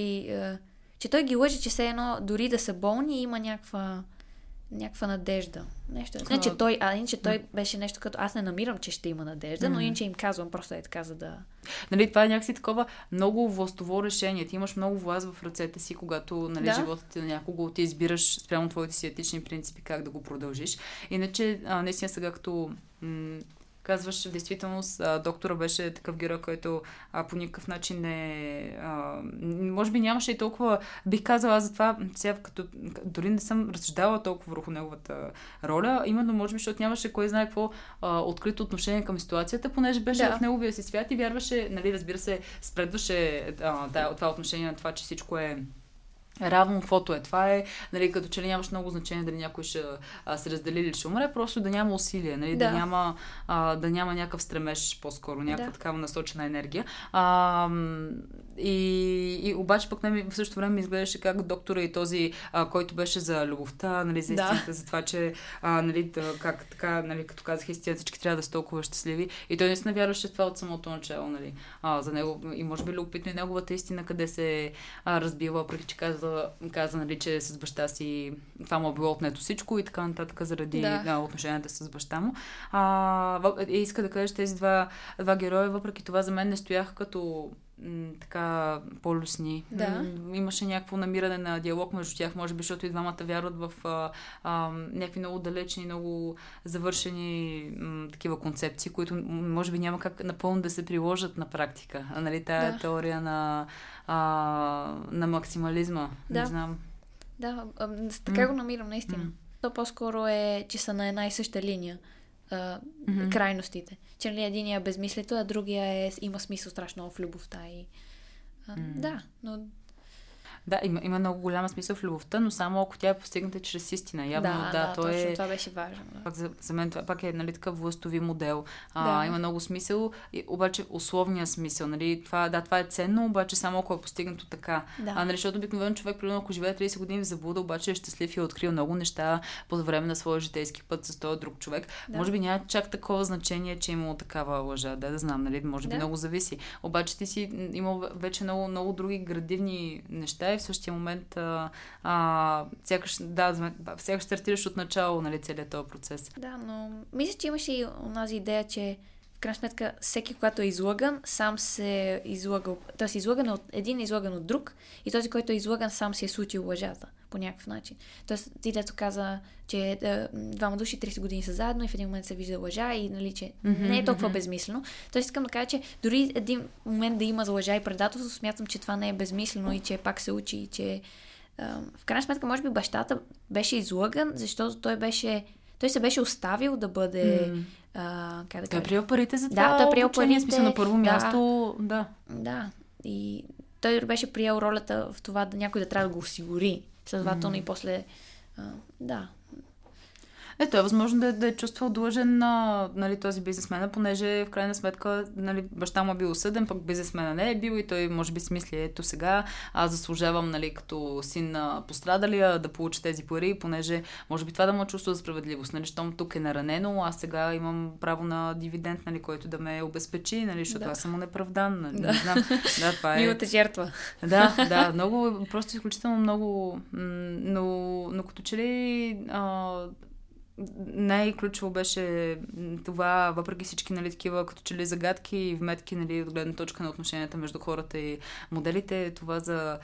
ги лъже, че все едно дори да са болни има някаква надежда. Нещо. Иначе той беше нещо като аз не намирам, че ще има надежда, но иначе им казвам, просто така за да... Нали, това е някакси такова много властово решение. Ти имаш много власт в ръцете си, когато живота ти на някого, ти избираш спрямо твоите си етични принципи как да го продължиш. Иначе, наистина сега като... Казваш, в действителност, доктора беше такъв герой, който по никакъв начин не... Може би нямаше и толкова... Бих казала за това, сега като... Дори не съм разсъждавала толкова върху неговата роля, именно може би, защото нямаше кой знае какво открито отношение към ситуацията, понеже беше в неговия си свят и вярваше, нали, разбира се, спредваше това отношение на това, че всичко е... Равно фото е. Това е, нали, като че ли нямаш много значение дали някой ще се раздели или ще умре, просто да няма усилие, нали, да няма някакъв стремеж по-скоро, някаква такава насочена енергия. И обаче пък в същото време изглеждаше как доктора и този, който беше за любовта, нали, за истината, за това, че нали, как така, нали, като казах истината, всички трябва да са толкова щастливи. И той наистина вярваше в това от самото начало, нали, за него. И може би любопитно и неговата истина, къде се разбила, преди че каза, нали, че с баща си това му е било отнето всичко и така нататък заради отношенията с баща му. Иска да кажа, че тези два героя, въпреки това за мен не стояха като така полюсни. Имаше някакво намиране на диалог между тях, може би, защото и двамата вярват в някакви много далечни, много завършени такива концепции, които може би няма как напълно да се приложат на практика. Нали, тая теория на максимализма. Не знам. Да, така го намирам наистина. То по-скоро е, че са на една и съща линия. Крайностите. Че ли единия е безмислието, а другия има смисъл страшно в любовта. И... Да, има много голяма смисъл в любовта, но само ако тя е постигната чрез истина. Явно, точно, това беше важно. Пак за мен това пак е, нали, такъв властови модел. Има много смисъл, обаче условния смисъл. Нали, това е ценно, обаче само ако е постигнато така. Нали, защото обикновено човек, примерно, ако живее 30 години в заблуда, обаче е щастлив и е открил много неща по време на своя житейски път с този друг човек. Може би няма чак такова значение, че е имало такава лъжа. Да знам, нали, може би много зависи. Обаче ти си имал вече много, много други градивни неща. В същия момент сякаш стартираш от начало, нали, целият този процес. Да, но мисля, че имаш и онази идея, че в крайна сметка всеки, когато е излъган, сам се излъгал. Тоест, един е излъган от друг и този, който е излъган, сам си е случил лъжата по някакъв начин. Тоест, ти дето каза, че двама души 30 години са заедно и в един момент се вижда лъжа и, нали, че не е толкова безмислено. Тоест, искам да кажа, че дори един момент да има за лъжа и предателство, смятам, че това не е безмислено и че пак се учи и че... В крайна сметка, може би бащата беше излъган, защото той се беше оставил да бъде... Той приел парите за това обучение, смисъл на първо място. Да. И той беше приел ролята в това да някой да трябва да го осигури. Следователно и после... Той е възможно да е чувствал длъжен на, нали, този бизнесмена, понеже в крайна сметка, нали, баща му е бил осъден, пък бизнесмена не е бил и той може би смисли, ето сега аз заслужавам, нали, като син на пострадалия да получи тези пари, понеже може би това да му чувство за справедливост, нали, щом тук е наранено, аз сега имам право на дивиденд, нали, който да ме обезпечи, нали, защото аз съм неправдан, нали, не знам. Това е... Милата жертва. Много, просто изключително много, но като че ли най-ключово беше това, въпреки всички, нали, такива като че ли загадки и вметки, нали, от гледна точка на отношенията между хората и моделите, това за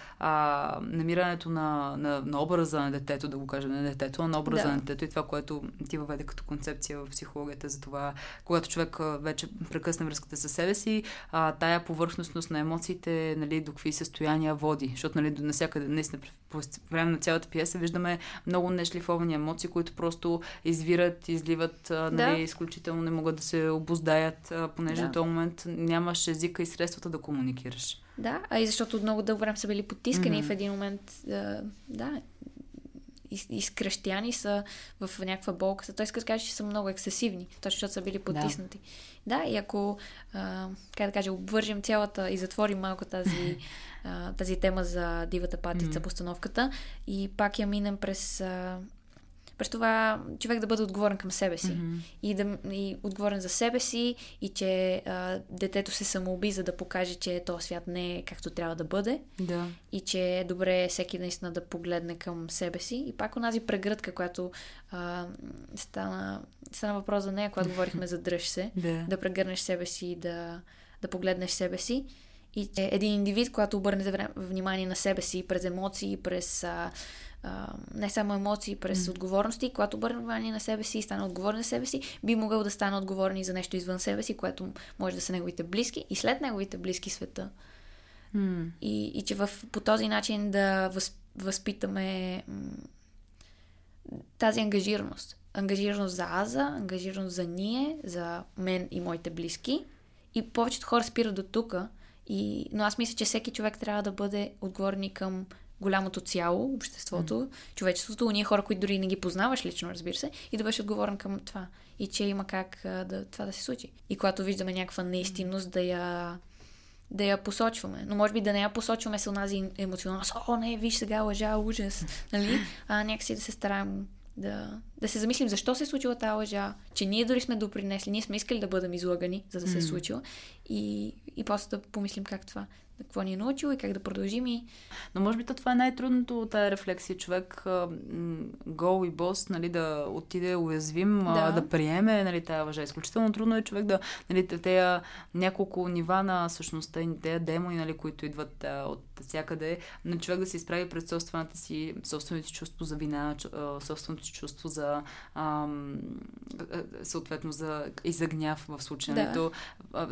намирането на образа на детето, да го кажем, на детето, на образа на детето и това, което ти въведе като концепция в психологията за това, когато човек вече прекъсне връзката със себе си, тая повърхностност на емоциите, нали, до какви състояния води, защото, нали, до насякъде наистина по време на цялата пиеса виждаме много нешлифовани емоции, които просто извират, изливат, нали, изключително не могат да се обуздаят, понеже до този момент нямаш езика и средствата да комуникираш. Да, а и защото от много дълго време са били потискани, в един момент изкрещяни са в някаква болка. Той иска да каже, че са много ексесивни, точно защото са били потиснати. Да, и ако, как да кажа, обвържим цялата и затворим малко тази тема за Дивата патица, постановката, и пак я минем през това човек да бъде отговорен към себе си. И отговорен за себе си, и че детето се самоуби, за да покаже, че този свят не е както трябва да бъде. Да. И че е добре всеки наистина да погледне към себе си. И пак онази прегръдка, която стана въпрос за нея, когато говорихме за дръж се, да прегърнеш себе си, да погледнеш себе си. И че един индивид, когато обърне внимание на себе си през емоции, през не само емоции, през отговорности, когато обърне внимание на себе си и стане отговорен на себе си, би могъл да стане отговорен и за нещо извън себе си, което може да са неговите близки и след неговите близки света. И че по този начин да възпитаме тази ангажираност. Ангажираност за аза, ангажираност за ние, за мен и моите близки. И повечето хора спират до тука. Но аз мисля, че всеки човек трябва да бъде отговорен към голямото цяло, обществото, човечеството, уния хора, които дори не ги познаваш лично, разбира се, и да беше отговорен към това. И че има как това да се случи. И когато виждаме някаква неистинност, да я посочваме. Но може би да не я посочваме с онази емоционалност. О, не, виж сега, лъжа, ужас. Нали? А някакси да се стараем да се замислим защо се е случила тази лъжа, че ние дори сме допринесли, ние сме искали да бъдем излагани, за да се е случила, и после да помислим как това, какво ни е научило и как да продължим. Но може би това е най-трудното от тази рефлексия. Човек гол и бос, нали, да отиде уязвим, да приеме, нали, тази лъжа. Изключително трудно е човек да, нали, тези няколко нива на същността, тези демони, нали, които идват от всякъде, на човек да се изправи пред собственото си чувство за вина, собственото си чувство за съответно и за гняв в случая. Да.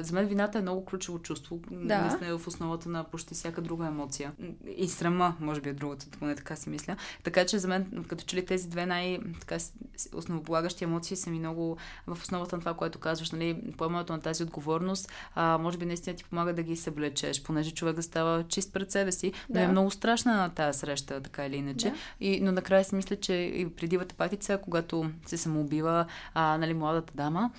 За мен вината е много ключово чувство. Наистина е в основата на почти всяка друга емоция. И срама, може би, е другата, поне така си мисля. Така че за мен, като че ли тези две най-основополагащи емоции са ми много в основата на това, което казваш, нали, поемането на тази отговорност, може би наистина ти помага да ги съблечеш, понеже човек да става чист пред себе си, но е много страшна на тази среща, така или иначе. Но накрая си мисля, че и при Дивата патица, когато се самоубива, нали, младата дама,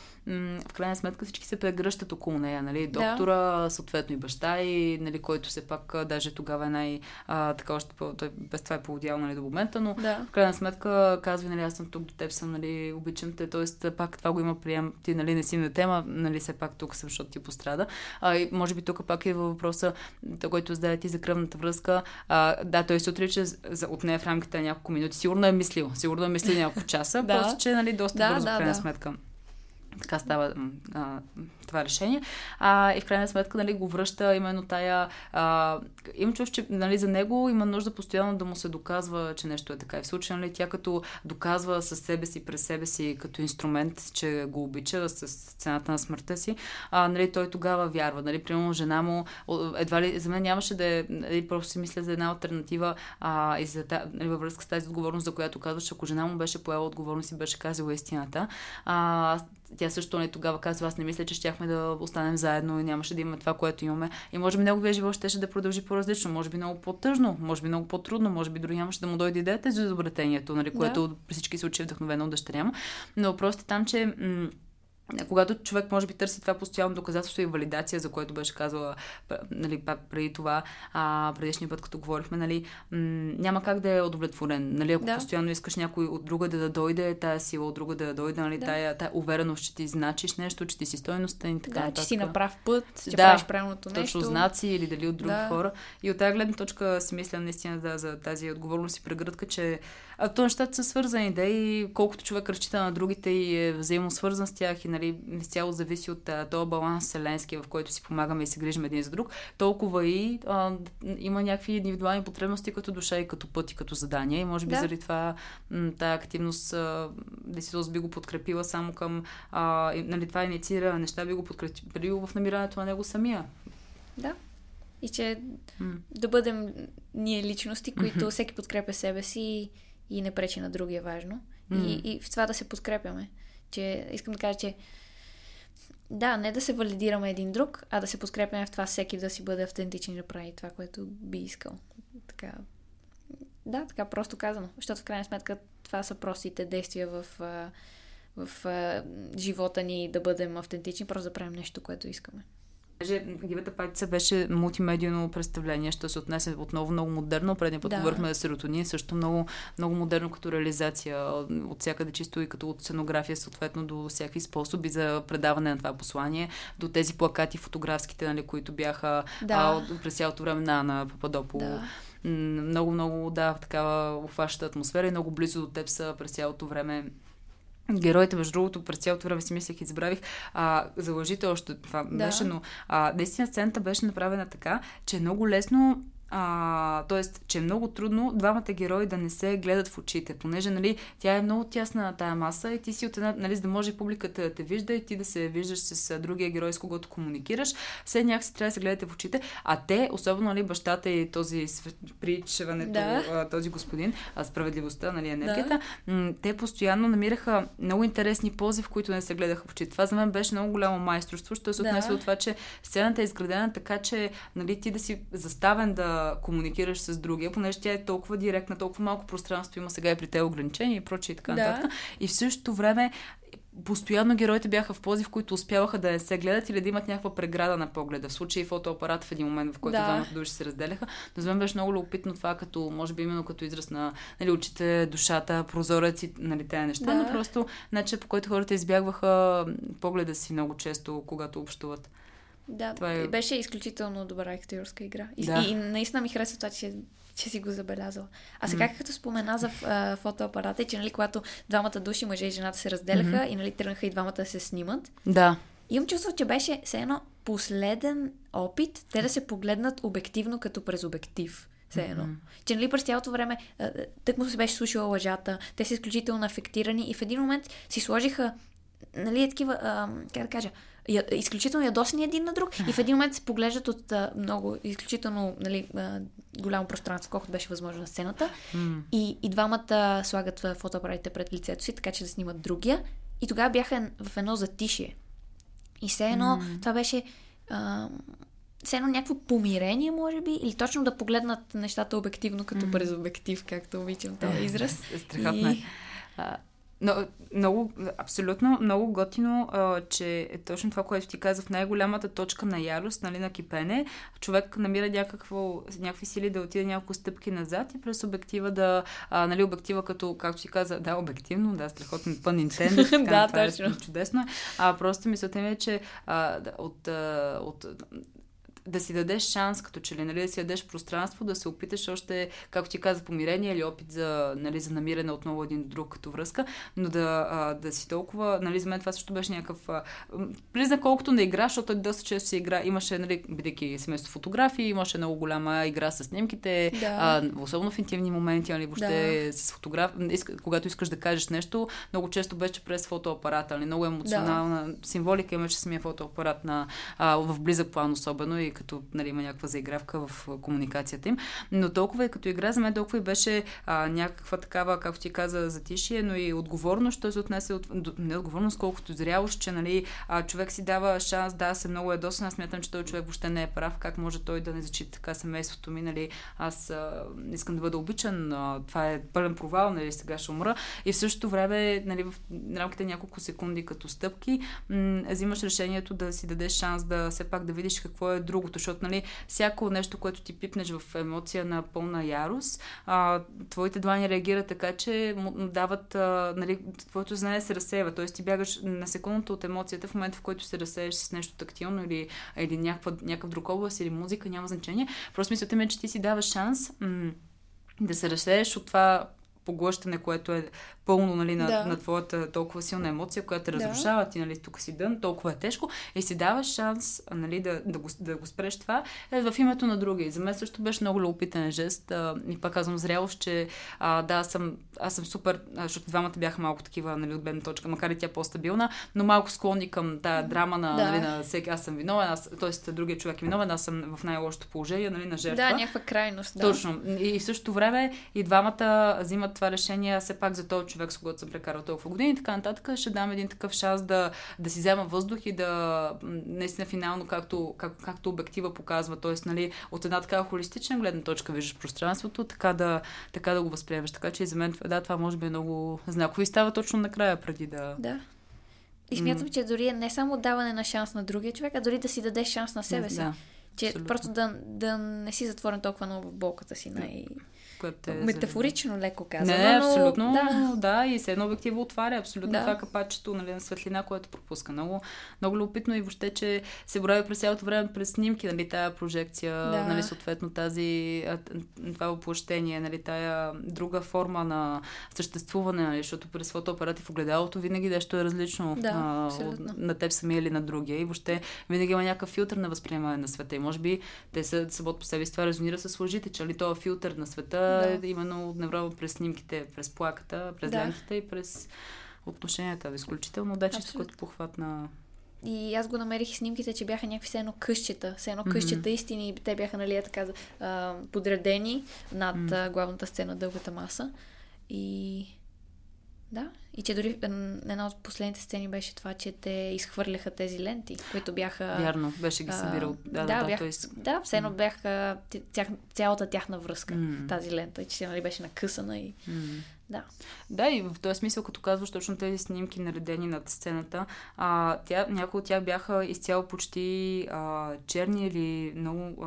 в крайна сметка всички се прегръщат около нея, нали, доктора, съответно и баща, и, нали, който все пак даже тогава е така още той без това е поводял, нали, до момента, но в крайна сметка казва, нали, аз съм тук, до теб съм, нали, обичам те, т.е. пак това го има прием, ти, нали, не си на тема, нали, все пак тук съм, защото ти пострада. И може би тук пак е въпроса, който зададе ти за кръвната връзка. Той се отрича от нея в рамките на няколко минути. Сигурно е мислил няколко часа, просто че, нали, доста бързо в крайна сметка. Така става това решение. И в крайна сметка, нали, го връща именно тая... Им чув, че, нали, за него има нужда постоянно да му се доказва, че нещо е така. И в случай, нали, тя като доказва със себе си, през себе си, като инструмент, че го обича с цената на смъртта си, нали, той тогава вярва. Нали, примерно жена му... Едва ли за мен нямаше да е... Нали, просто си мисля за една алтернатива и за, нали, във връзка с тази отговорност, за която казваш, ако жена му беше поела отговорност и беше казала истината, тя също не тогава казва, аз не мисля, че щяхме да останем заедно и нямаше да има това, което имаме. И може би неговия живот щеше да продължи по-различно, може би много по-тъжно, може би много по-трудно, може би дори нямаше да му дойде идеята за изобретението, нали, което при всички случаи е вдъхновено от дъщеря му. Но просто там, че... Когато човек може би търси това постоянно доказателство и валидация, за което беше казала, нали, преди това, предишния път, като говорихме, нали, няма как да е удовлетворен. Нали, ако постоянно искаш някой от друга да дойде, тая сила от друга да дойде, нали, тая увереност, че ти значиш нещо, че ти си стойностен и така. Че си на прав път, че правиш правилното нещо. Точно знаци или дали от други хора. И от тази гледна точка си мисля наистина за тази отговорност и прегръдка, че то нещата са свързани, и колкото човек разчита на другите и е взаимосвързан с тях, и, нали, изцяло зависи от този баланс вселенски, в който си помагаме и се грижим един за друг, толкова и има някакви индивидуални потребности като душа и като път и като задание. И може би заради това тая активност действително би го подкрепила само към... Нали, това инициира неща, би го подкрепило в намирането на него самия. Да. И че да бъдем ние личности, които всеки подкрепя себе си и не пречи на другия, важно. И в това да се подкрепяме. Че искам да кажа, че да, не да се валидираме един друг, а да се подкрепяме в това всеки да си бъде автентичен и да прави това, което би искал. Така. Да, така просто казано. Защото в крайна сметка това са простите действия в живота ни, да бъдем автентични, просто да правим нещо, което искаме. Дивата патица беше мултимедийно представление, ще се отнесе отново много модерно. Предния път говорихме за серотонин, също много, много модерно като реализация от всякъде, чисто и като от сценография, съответно до всякакви способи за предаване на това послание, до тези плакати фотографските, нали, които бяха през цялото време на Пападопол. Да. Много такава обхваща атмосфера и много близо до теб са през цялото време героите. Между другото, през цялото време си мислех и забравих. Залъжите още това беше, но наистина сцената беше направена така, че е много лесно, тоест, че е много трудно двамата герои да не се гледат в очите, понеже, нали, тя е много тясна на тая маса и ти си от една, нали, за да може публиката да те вижда и ти да се виждаш с другия герой, с когото комуникираш, все някакси трябва да се гледате в очите, а те, особено, нали, бащата и този причеването, този господин, справедливостта, нали, енергията, те постоянно намираха много интересни пози, в които не се гледаха в очите. Това за мен беше много голямо майсторство, защото се отнесе от това, че сцената е изградена така, че, нали, ти да си заставен да комуникираш с другия, понеже тя е толкова директна, толкова малко пространство има сега и при те ограничения и прочее и така нататък. И в същото време постоянно героите бяха в пози, в които успяваха да не се гледат или да имат някаква преграда на погледа. В случай фотоапарат в един момент, в който двамата души се разделяха. Но за мен беше много любопитно това, като, може би именно като израз на, нали, очите, душата, прозорец и, нали, тези неща. Да. Но просто начинът, по който хората избягваха погледа си много често, когато общуват. Да, беше изключително добра актьорска игра. И наистина ми харесва това, че си го забелязала. А сега, както спомена за фотоапарата, че, нали, когато двамата души, мъже и жената, се разделяха и, нали, тръгнаха и двамата да се снимат. Да. Имам чувство, че беше все едно последен опит те да се погледнат обективно, като през обектив. Все едно. Че, нали, през цялото време тъкмо се беше слушала лъжата, те са изключително афектирани и в един момент си сложиха, нали, такива, как да кажа, изключително ядосни един на друг и в един момент се поглеждат от много, изключително, нали, голямо пространство, колкото беше възможно на сцената, и двамата слагат фотоапаратите пред лицето си, така че да снимат другия, и тогава бяха в едно затишие. И все едно това беше все едно някакво помирение, може би, или точно да погледнат нещата обективно, като през обектив, както обичам този израз. Страхотно. Но, много, абсолютно много готино, че е точно това, което ти каза, в най-голямата точка на ярост, нали, на кипене, човек намира някакви сили да отиде няколко стъпки назад и през обектива да, нали, обектива като, както ти каза, да, обективно, да, страхотен пън интендент, да, това точно. Е чудесно. Просто мисълта ми е, че от да си дадеш шанс, като че ли, нали, да си дадеш пространство, да се опиташ още, както ти каза, помирение или опит за, нали, за намиране отново един друг като връзка, но да си толкова, нали, за мен това също беше някакъв близна колкото на игра, защото доста често се игра, имаше, нали, бидейки семейство фотографии, имаше много голяма игра с снимките, особено в интимни моменти, нали, въобще с фотограф, когато искаш да кажеш нещо, много често беше през фотоапарата, нали, много емоционална символика имаше самия фотоапарат в близък план особено, и като, нали, има някаква заигравка в комуникацията им. Но толкова и като игра, за мен толкова и беше някаква такава, както ти каза, затишие, но и отговорност, той се отнесе не отговорност, колкото зрялост, че, нали, човек си дава шанс, да, се много ядосан, аз смятам, че той човек въобще не е прав, как може той да не зачита така семейството ми, нали, аз искам да бъда обичан, това е пълен провал, нали, сега ще умра. И в същото време, нали, в рамките няколко секунди като стъпки, взимаш решението да си дадеш шанс да все пак да видиш какво е другото, защото, нали, всяко нещо, което ти пипнеш в емоция на пълна ярост, твоите длани реагират така, че дават, нали, твоето знание се разсеява, т.е. ти бягаш на секундата от емоцията, в момента, в който се разсееш с нещо тактилно или някакъв друг област или музика, няма значение. Просто мисълта ми е, че ти си даваш шанс да се разсееш от това поглъщане, което е пълно, нали, на твоята толкова силна емоция, която те разрушава, ти, нали, тук си дън, толкова е тежко, и си даваш шанс, нали, да го спреш това в името на други. И за мен също беше много любопитен жест. И пак казвам зрялост, че аз съм супер, защото двамата бяха малко такива, нали, от бедна точка, макар и тя по-стабилна, но малко склонни към тая драма нали, на всеки аз съм виновен, т.е. другия човек е виновен, аз съм в най-лошото положение, нали, на жертва. Да, някаква крайност. Да. Точно. И в същото време и двамата взимат това решение, все пак за този човек, с когото съм прекарал толкова години и така нататък, ще дам един такъв шанс да си взема въздух и да наистина финално, както обектива показва, т.е. нали, от една такава холистична гледна точка виждаш пространството, така да го възприемеш. Така че за мен това може би е много знаково и става точно накрая преди да... Да. И смятам, че дори е не само даване на шанс на другия човек, а дори да си дадеш шанс на себе си. Да, че абсолютно. Просто да не си затворен толкова много в болката си. Метафорично леко казано. Не, абсолютно. Но, да, и се едно обектива отваря. Абсолютно това капачето, нали, на светлина, което пропуска. Много, много любопитно и въобще, че се броя през цялото време през снимки, нали, тая прожекция, нали, съответно това оплощение, нали, тая друга форма на съществуване, нали, защото през фотоапарат и в огледалото винаги нещо е различно на теб самия или на другия. И въобще винаги има някакъв филтър на възприемане на света. И може би те самото по себе си това резонира с лъжите, че ли това филтър на света. Именно неврово през снимките, през плаката, през лентите и през отношенията. Изключително дечето, което похватна. И аз го намерих и снимките, че бяха някакви все едно къщета истини и те бяха, нали, така подредени над главната сцена, дългата маса. И че дори една от последните сцени беше това, че те изхвърляха тези ленти, които бяха... Вярно, беше ги събирал. Все едно бяха цялата тяхна връзка, тази лента, че, нали, беше накъсана и... Да, и в този смисъл, като казваш точно тези снимки, наредени над сцената, някои от тях бяха изцяло почти черни или много,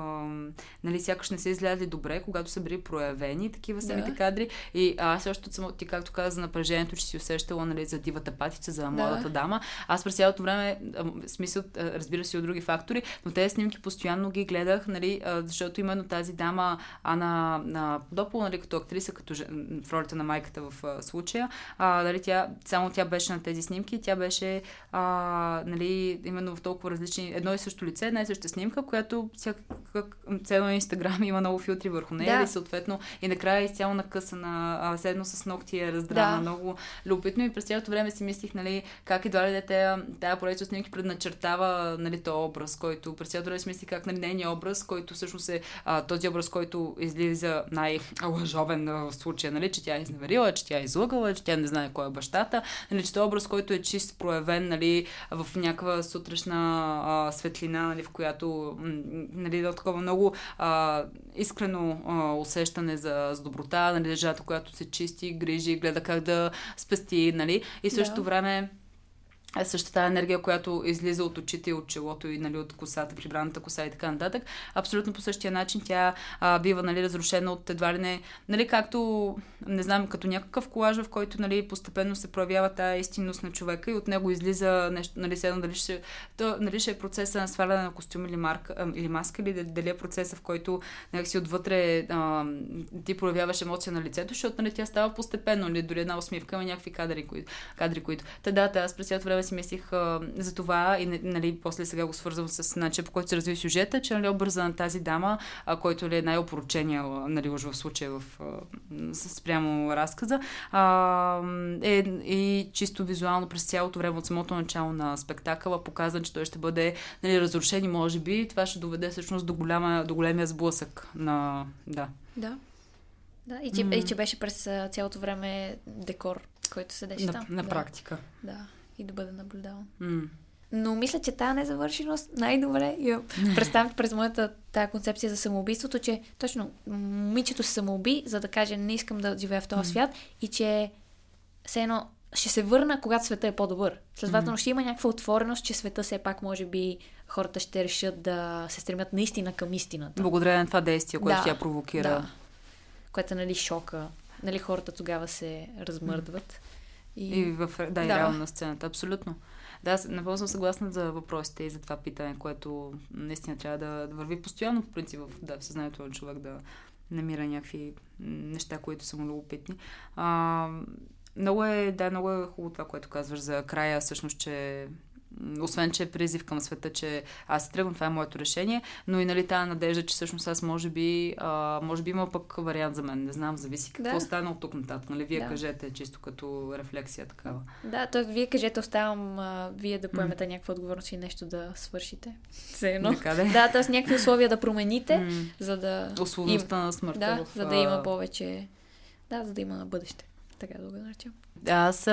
нали, сякаш не са излязли добре, когато са били проявени такива самите кадри. И аз също, ти както каза, за напрежението, че си усещала, нали, за дивата патица, за младата дама, аз през цялото време, смисъл, разбира се, и от други фактори, но тези снимки постоянно ги гледах, нали, защото именно тази дама, Ана Подопол, нали, като актриса, като в ролята на майка в случая. Дали тя беше на тези снимки, тя беше нали, именно в толкова различни, едно и също лице, една и съща снимка, която цяло Инстаграм има много филтри върху нея, или съответно и накрая е изцяло накъсана, седно с ногти е раздрана, много любопитно, и през цялото време си мислих, нали, как едва ли тая поредица снимки предначертава, нали, този образ, който през цялото време си мислих как, нали, нейният образ, който всъщност е този образ, който излиза най-лъжовен в случая, нали, че тя е изневерила, че тя е излъгала, че тя не знае кой е бащата, нали, че този образ, който е чист, проявен, нали, в някаква сутрешна светлина, нали, в която, нали, е такова много искрено усещане за доброта, нали, жената, която се чисти, грижи, гледа как да спести, нали, и в същото време същата енергия, която излиза от очите и от челото и, нали, от косата, прибраната коса и така нататък. Абсолютно по същия начин тя бива, нали, разрушена от едва ли не, нали, както, не знам, като някакъв колаж, в който, нали, постепенно се проявява тая истинност на човека и от него излиза нещо, нали, седно, дали ще е процеса на сваляне на костюм или маска, или дали е процеса, в който някакси отвътре ти проявяваш емоция на лицето, защото, нали, тя става постепенно, нали, дори една усмивка има някакви кадри, които. Аз през цялото време си мислих за това и, нали, после сега го свързвам с начин, по който се разви сюжета, че, нали, образа на тази дама, който ли е най-опоручения, нали, уж в случая спрямо разказа, е и чисто визуално през цялото време от самото начало на спектакъла показан, че той ще бъде, нали, разрушен и може би това ще доведе всъщност до големия сблъсък на... Да, и че беше през цялото време декор, който седеше там. На практика. Да. И да бъде наблюдаван. Но мисля, че тая незавършеност най-добре я представям през моята тая концепция за самоубийството, че точно момичето се самоуби, за да каже не искам да живея в този свят и че все едно ще се върна, когато света е по-добър. Следователно ще има някаква отвореност, че света все пак може би хората ще решат да се стремят наистина към истината. Благодаря на това действие, което тя провокира. Което, нали, шока. Нали, хората тогава се размърдват. И реално на сцената. Абсолютно. Да, аз напълно съм съгласна за въпросите и за това питане, което наистина трябва да върви постоянно, по принцип, в съзнанието на човек да намира някакви неща, които са му любопитни. Много е хубаво това, което казваш за края, всъщност, че освен, че е призив към света, че аз се тръгвам, това е моето решение, но и нали тази надежда, че всъщност аз може би има пък вариант за мен. Не знам, зависи какво стана от тук нататък. Нали? Вие кажете, чисто като рефлексия такава. Да, т.е. вие кажете, оставам вие да поемете някаква отговорност и нещо да свършите. Ценно. Да, т.е. някакви условия да промените, за да... Условността на смъртта. Да, за да има повече... Да, за да има бъдеще. Така да го наречем. Аз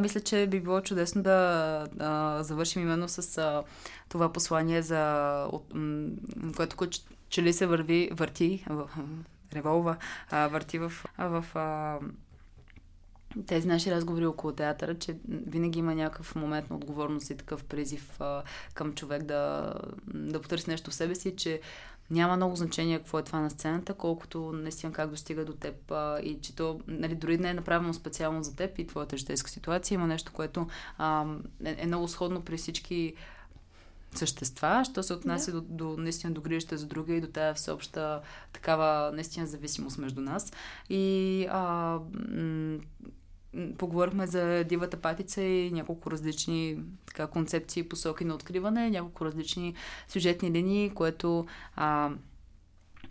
мисля, че би било чудесно да завършим именно с това послание, което че ли се върти в тези наши разговори около театъра, че винаги има някакъв момент на отговорност и такъв призив към човек да потърси нещо в себе си, че няма много значение какво е това на сцената, колкото наистина как достига до теб и че то, нали, дори не е направено специално за теб и твоята житейска ситуация. Има нещо, което е много сходно при всички същества, що се отнася до наистина до грижата за друга и до тая всеобща такава наистина зависимост между нас. И поговорихме за дивата патица и няколко различни така, концепции и посоки на откриване, няколко различни сюжетни линии, което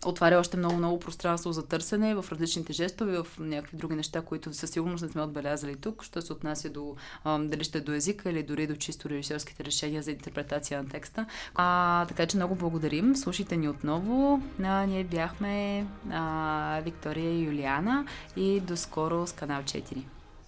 отваря още много-много пространство за търсене в различните жестове, в някакви други неща, които със сигурност не сме отбелязали тук, що се отнася до дали ще до езика или дори до чисто режисьорските решения за интерпретация на текста. Така че много благодарим. Слушайте ни отново. Ние бяхме Виктория и Илиана и до скоро с Канал 4.